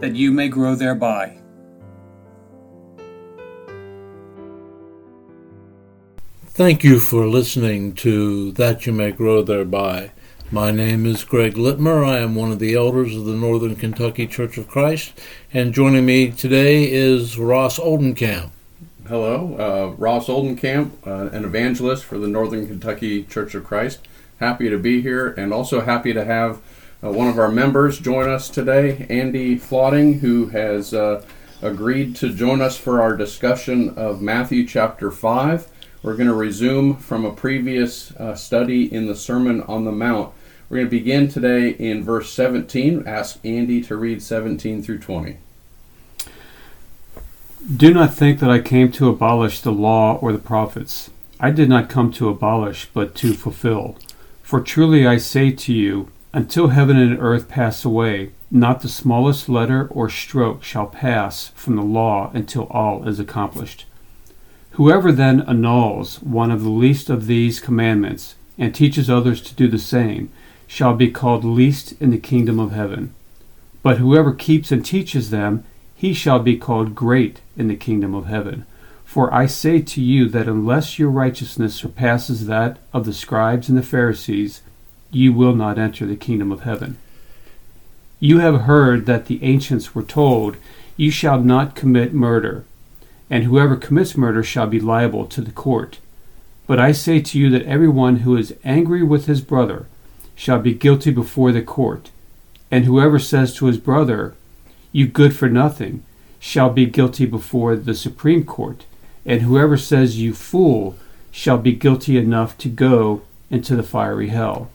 that you may grow thereby. Thank you for listening to That You May Grow Thereby. My name is Greg Litmer. I am one of the elders of the Northern Kentucky Church of Christ, and joining me today is Ross Oldenkamp. Hello, Ross Oldenkamp, an evangelist for the Northern Kentucky Church of Christ. Happy to be here, and also happy to have one of our members join us today, Andy Flotting, who has agreed to join us for our discussion of Matthew chapter 5. We're going to resume from a previous study in the Sermon on the Mount. We're going to begin today in verse 17. Ask Andy to read 17 through 20. Do not think that I came to abolish the law or the prophets. I did not come to abolish, but to fulfill. For truly I say to you, until heaven and earth pass away, not the smallest letter or stroke shall pass from the law until all is accomplished. Whoever then annuls one of the least of these commandments and teaches others to do the same shall be called least in the kingdom of heaven. But whoever keeps and teaches them, he shall be called great in the kingdom of heaven. For I say to you that unless your righteousness surpasses that of the scribes and the Pharisees, you will not enter the kingdom of heaven. You have heard that the ancients were told, you shall not commit murder, and whoever commits murder shall be liable to the court. But I say to you that everyone who is angry with his brother shall be guilty before the court, and whoever says to his brother, you good for nothing, shall be guilty before the Supreme Court, and whoever says you fool shall be guilty enough to go into the fiery hell.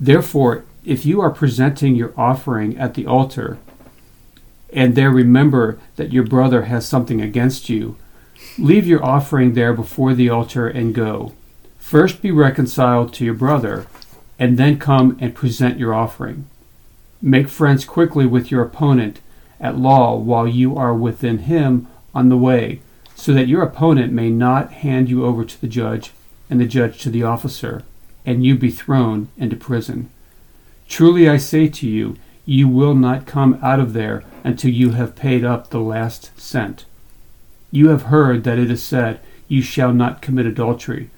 Therefore, if you are presenting your offering at the altar, and there remember that your brother has something against you, leave your offering there before the altar and go. First be reconciled to your brother, and then come and present your offering. Make friends quickly with your opponent at law while you are within him on the way, so that your opponent may not hand you over to the judge, and the judge to the officer, and you be thrown into prison. Truly I say to you, you will not come out of there until you have paid up the last cent. You have heard that it is said, you shall not commit adultery.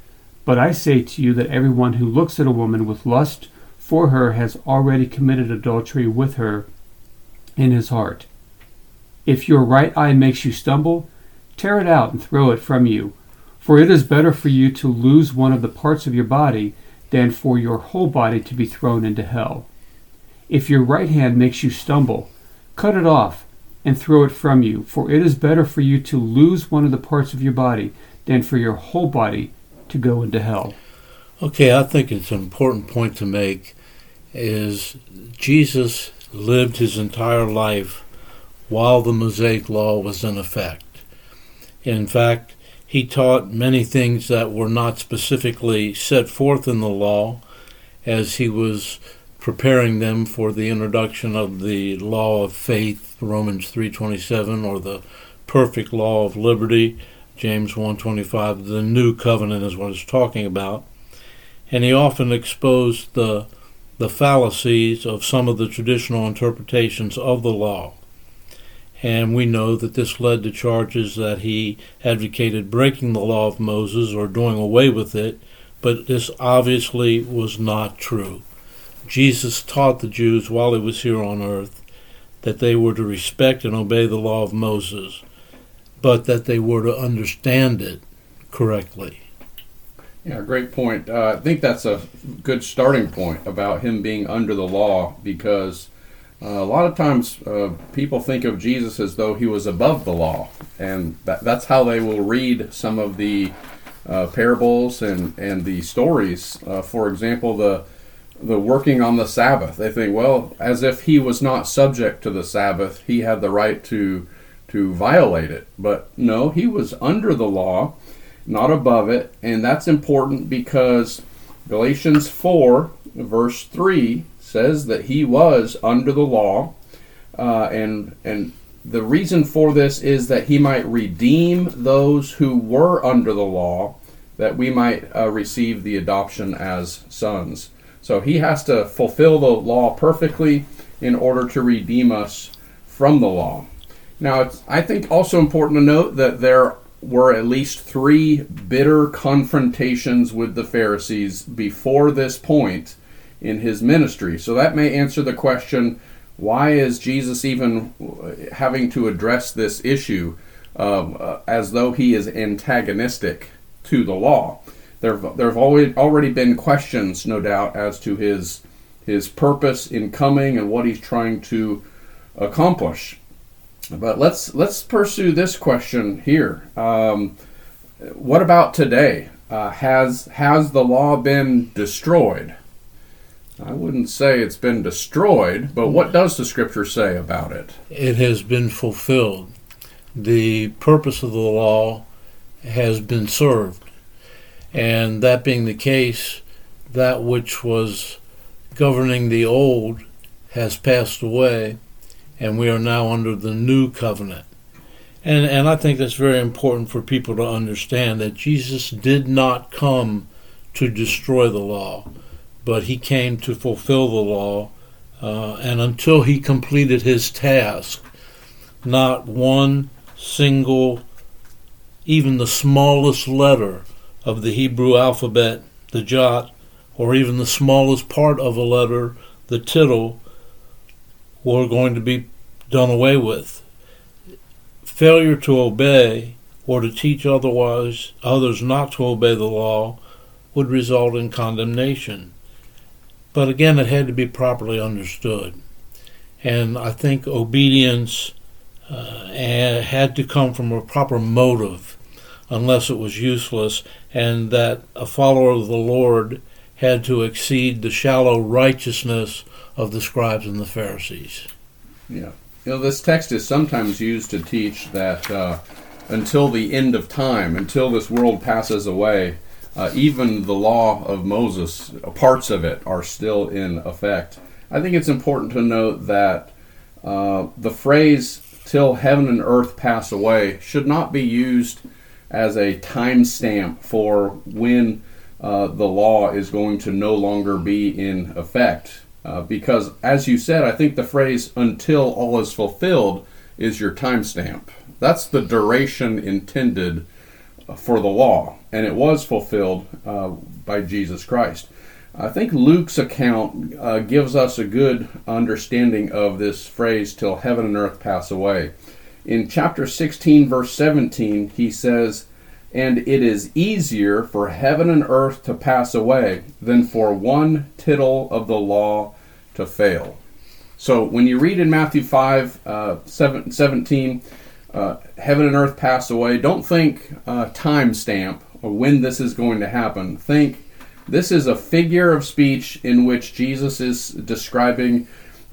But I say to you that everyone who looks at a woman with lust for her has already committed adultery with her in his heart. If your right eye makes you stumble, tear it out and throw it from you. For it is better for you to lose one of the parts of your body than for your whole body to be thrown into hell. If your right hand makes you stumble, cut it off and throw it from you, for it is better for you to lose one of the parts of your body than for your whole body to go into hell. Okay, I think it's an important point to make is Jesus lived his entire life while the Mosaic Law was in effect. In fact, he taught many things that were not specifically set forth in the law as he was preparing them for the introduction of the law of faith, Romans 3:27, or the perfect law of liberty, James 1:25. The new covenant is what it's talking about. And he often exposed the fallacies of some of the traditional interpretations of the law. And we know that this led to charges that he advocated breaking the law of Moses or doing away with it, but this obviously was not true. Jesus taught the Jews while he was here on earth that they were to respect and obey the law of Moses, but that they were to understand it correctly. Yeah, great point. I think that's a good starting point about him being under the law, because a lot of times people think of Jesus as though he was above the law, and that's how they will read some of the parables and the stories. For example, the the working on the Sabbath. They think, well, as if he was not subject to the Sabbath, he had the right to violate it. But no, he was under the law, not above it. And that's important because Galatians 4, verse 3, says that he was under the law. And the reason for this is that he might redeem those who were under the law, that we might receive the adoption as sons. So he has to fulfill the law perfectly in order to redeem us from the law. Now, it's, I think, also important to note that there were at least 3 bitter confrontations with the Pharisees before this point in his ministry. So that may answer the question, why is Jesus even having to address this issue as though he is antagonistic to the law? There have already been questions, no doubt, as to his purpose in coming and what he's trying to accomplish. But let's pursue this question here. What about today? Has the law been destroyed? I wouldn't say it's been destroyed, but what does the Scripture say about it? It has been fulfilled. The purpose of the law has been served. And that being the case, that which was governing the old has passed away, and we are now under the new covenant. And I think that's very important for people to understand, that Jesus did not come to destroy the law, but he came to fulfill the law. And until he completed his task, not one single, even the smallest letter of the Hebrew alphabet, the jot, or even the smallest part of a letter, the tittle, were going to be done away with. Failure to obey or to teach others not to obey the law would result in condemnation. But again, it had to be properly understood. And I think obedience had to come from a proper motive, unless it was useless, and that a follower of the Lord had to exceed the shallow righteousness of the scribes and the Pharisees. Yeah. You know, this text is sometimes used to teach that until the end of time, until this world passes away, even the law of Moses, parts of it, are still in effect. I think it's important to note that the phrase, till heaven and earth pass away, should not be used as a timestamp for when the law is going to no longer be in effect. Because, as you said, I think the phrase, until all is fulfilled, is your timestamp. That's the duration intended for the law, and it was fulfilled by Jesus Christ. I think Luke's account gives us a good understanding of this phrase, till heaven and earth pass away. In chapter 16, verse 17, he says, "And it is easier for heaven and earth to pass away than for one tittle of the law to fail." So when you read in Matthew 5, 17, heaven and earth pass away, don't think time stamp or when this is going to happen. Think this is a figure of speech in which Jesus is describing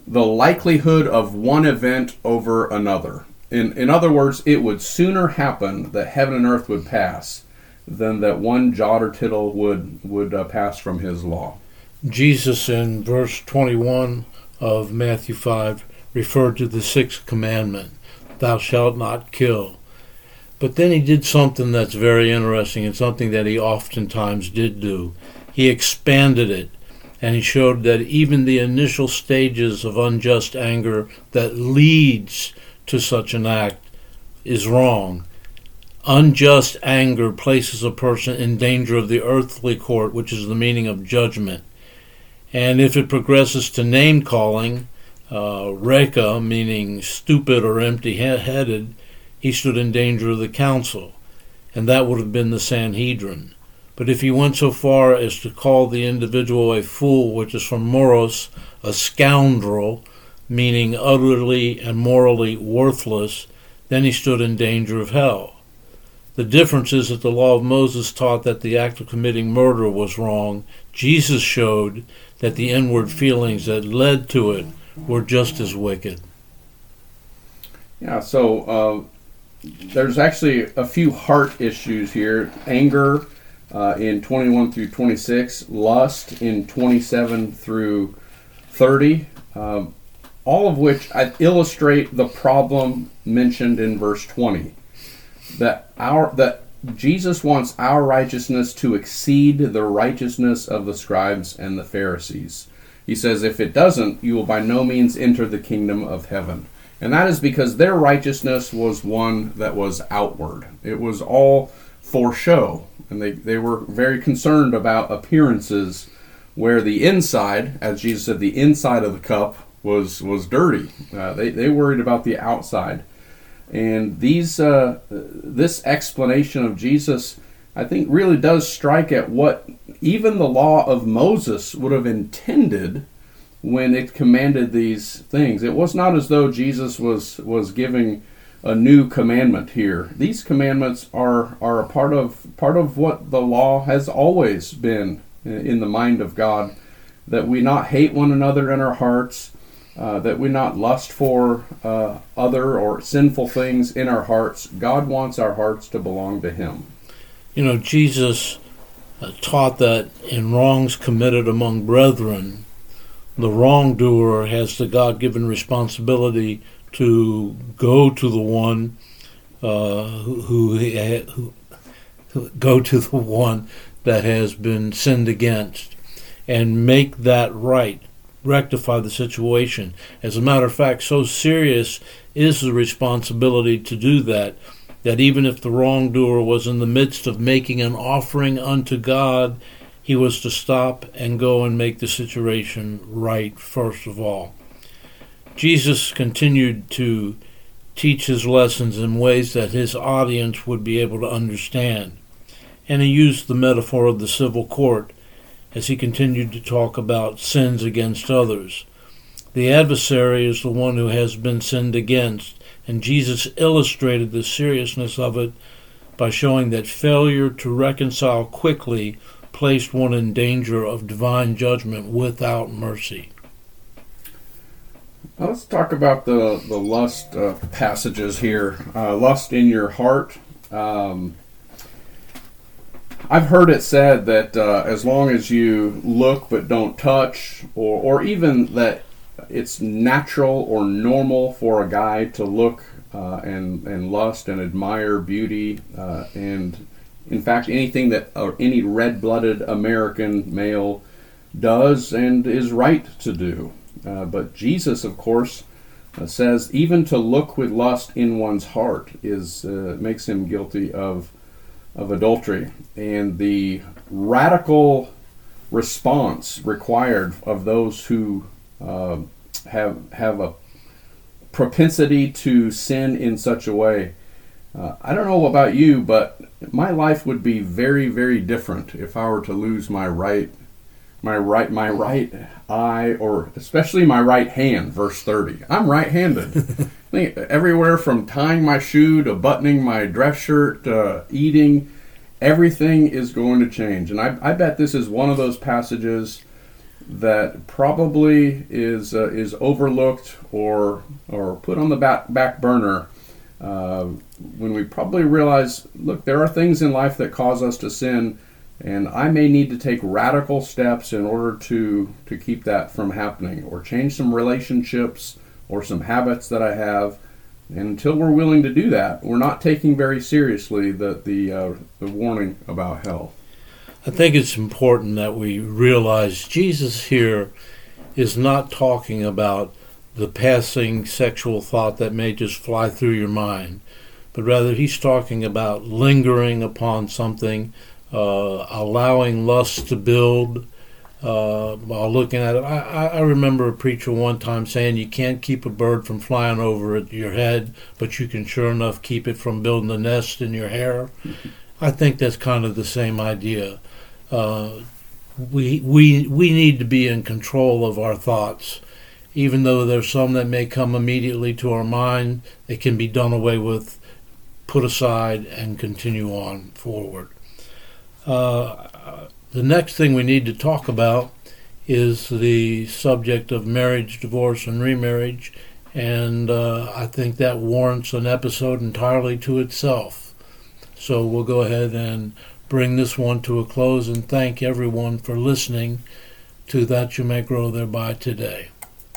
the likelihood of one event over another. In other words, it would sooner happen that heaven and earth would pass than that one jot or tittle would pass from his law. Jesus, in verse 21 of Matthew 5, referred to the 6th commandment, "Thou shalt not kill." But then he did something that's very interesting, and something that he oftentimes did do. He expanded it, and he showed that even the initial stages of unjust anger that leads to such an act is wrong. Unjust anger places a person in danger of the earthly court, which is the meaning of judgment. And if it progresses to name-calling, reka, meaning stupid or empty-headed, he stood in danger of the council, and that would have been the Sanhedrin. But if he went so far as to call the individual a fool, which is from moros, a scoundrel, meaning utterly and morally worthless, then he stood in danger of hell. The difference is that the law of Moses taught that the act of committing murder was wrong. Jesus showed that the inward feelings that led to it were just as wicked. Yeah, so there's actually a few heart issues here. Anger in 21 through 26, lust in 27 through 30, all of which illustrate the problem mentioned in verse 20. That Jesus wants our righteousness to exceed the righteousness of the scribes and the Pharisees. He says, if it doesn't, you will by no means enter the kingdom of heaven. And that is because their righteousness was one that was outward. It was all for show. And they were very concerned about appearances, where the inside, as Jesus said, the inside of the cup was dirty. They worried about the outside. And this explanation of Jesus, I think, really does strike at what even the law of Moses would have intended when it commanded these things. It was not as though Jesus was giving a new commandment here. These commandments are a part of what the law has always been in the mind of God, that we not hate one another in our hearts, that we not lust for other or sinful things in our hearts. God wants our hearts to belong to Him. You know, Jesus taught that in wrongs committed among brethren, the wrongdoer has the God-given responsibility to go to the one that has been sinned against and make that right, rectify the situation. As a matter of fact, so serious is the responsibility to do that even if the wrongdoer was in the midst of making an offering unto God, he was to stop and go and make the situation right first of all. Jesus continued to teach his lessons in ways that his audience would be able to understand. And he used the metaphor of the civil court as he continued to talk about sins against others. The adversary is the one who has been sinned against, and Jesus illustrated the seriousness of it by showing that failure to reconcile quickly placed one in danger of divine judgment without mercy. Now let's talk about the lust passages here. Lust in your heart. I've heard it said that as long as you look but don't touch, or even that it's natural or normal for a guy to look and lust and admire beauty and, in fact, anything that any red-blooded American male does and is right to do. But Jesus, of course, says even to look with lust in one's heart makes him guilty of adultery. And the radical response required of those who have a propensity to sin in such a way, I don't know about you, but my life would be very, very different if I were to lose my right eye, or especially my right hand, verse 30. I'm right-handed. I think everywhere from tying my shoe to buttoning my dress shirt to eating, everything is going to change. And I bet this is one of those passages that probably is overlooked or put on the back burner. When we probably realize, look, there are things in life that cause us to sin, and I may need to take radical steps in order to keep that from happening, or change some relationships or some habits that I have. And until we're willing to do that, we're not taking very seriously the warning about hell. I think it's important that we realize Jesus here is not talking about the passing sexual thought that may just fly through your mind, but rather he's talking about lingering upon something, allowing lust to build while looking at it. I remember a preacher one time saying you can't keep a bird from flying over your head, but you can sure enough keep it from building a nest in your hair. I think that's kind of the same idea. We need to be in control of our thoughts. Even though there's some that may come immediately to our mind, they can be done away with, put aside, and continue on forward. The next thing we need to talk about is the subject of marriage, divorce, and remarriage, and I think that warrants an episode entirely to itself. So we'll go ahead and bring this one to a close and thank everyone for listening to That You May Grow Thereby today.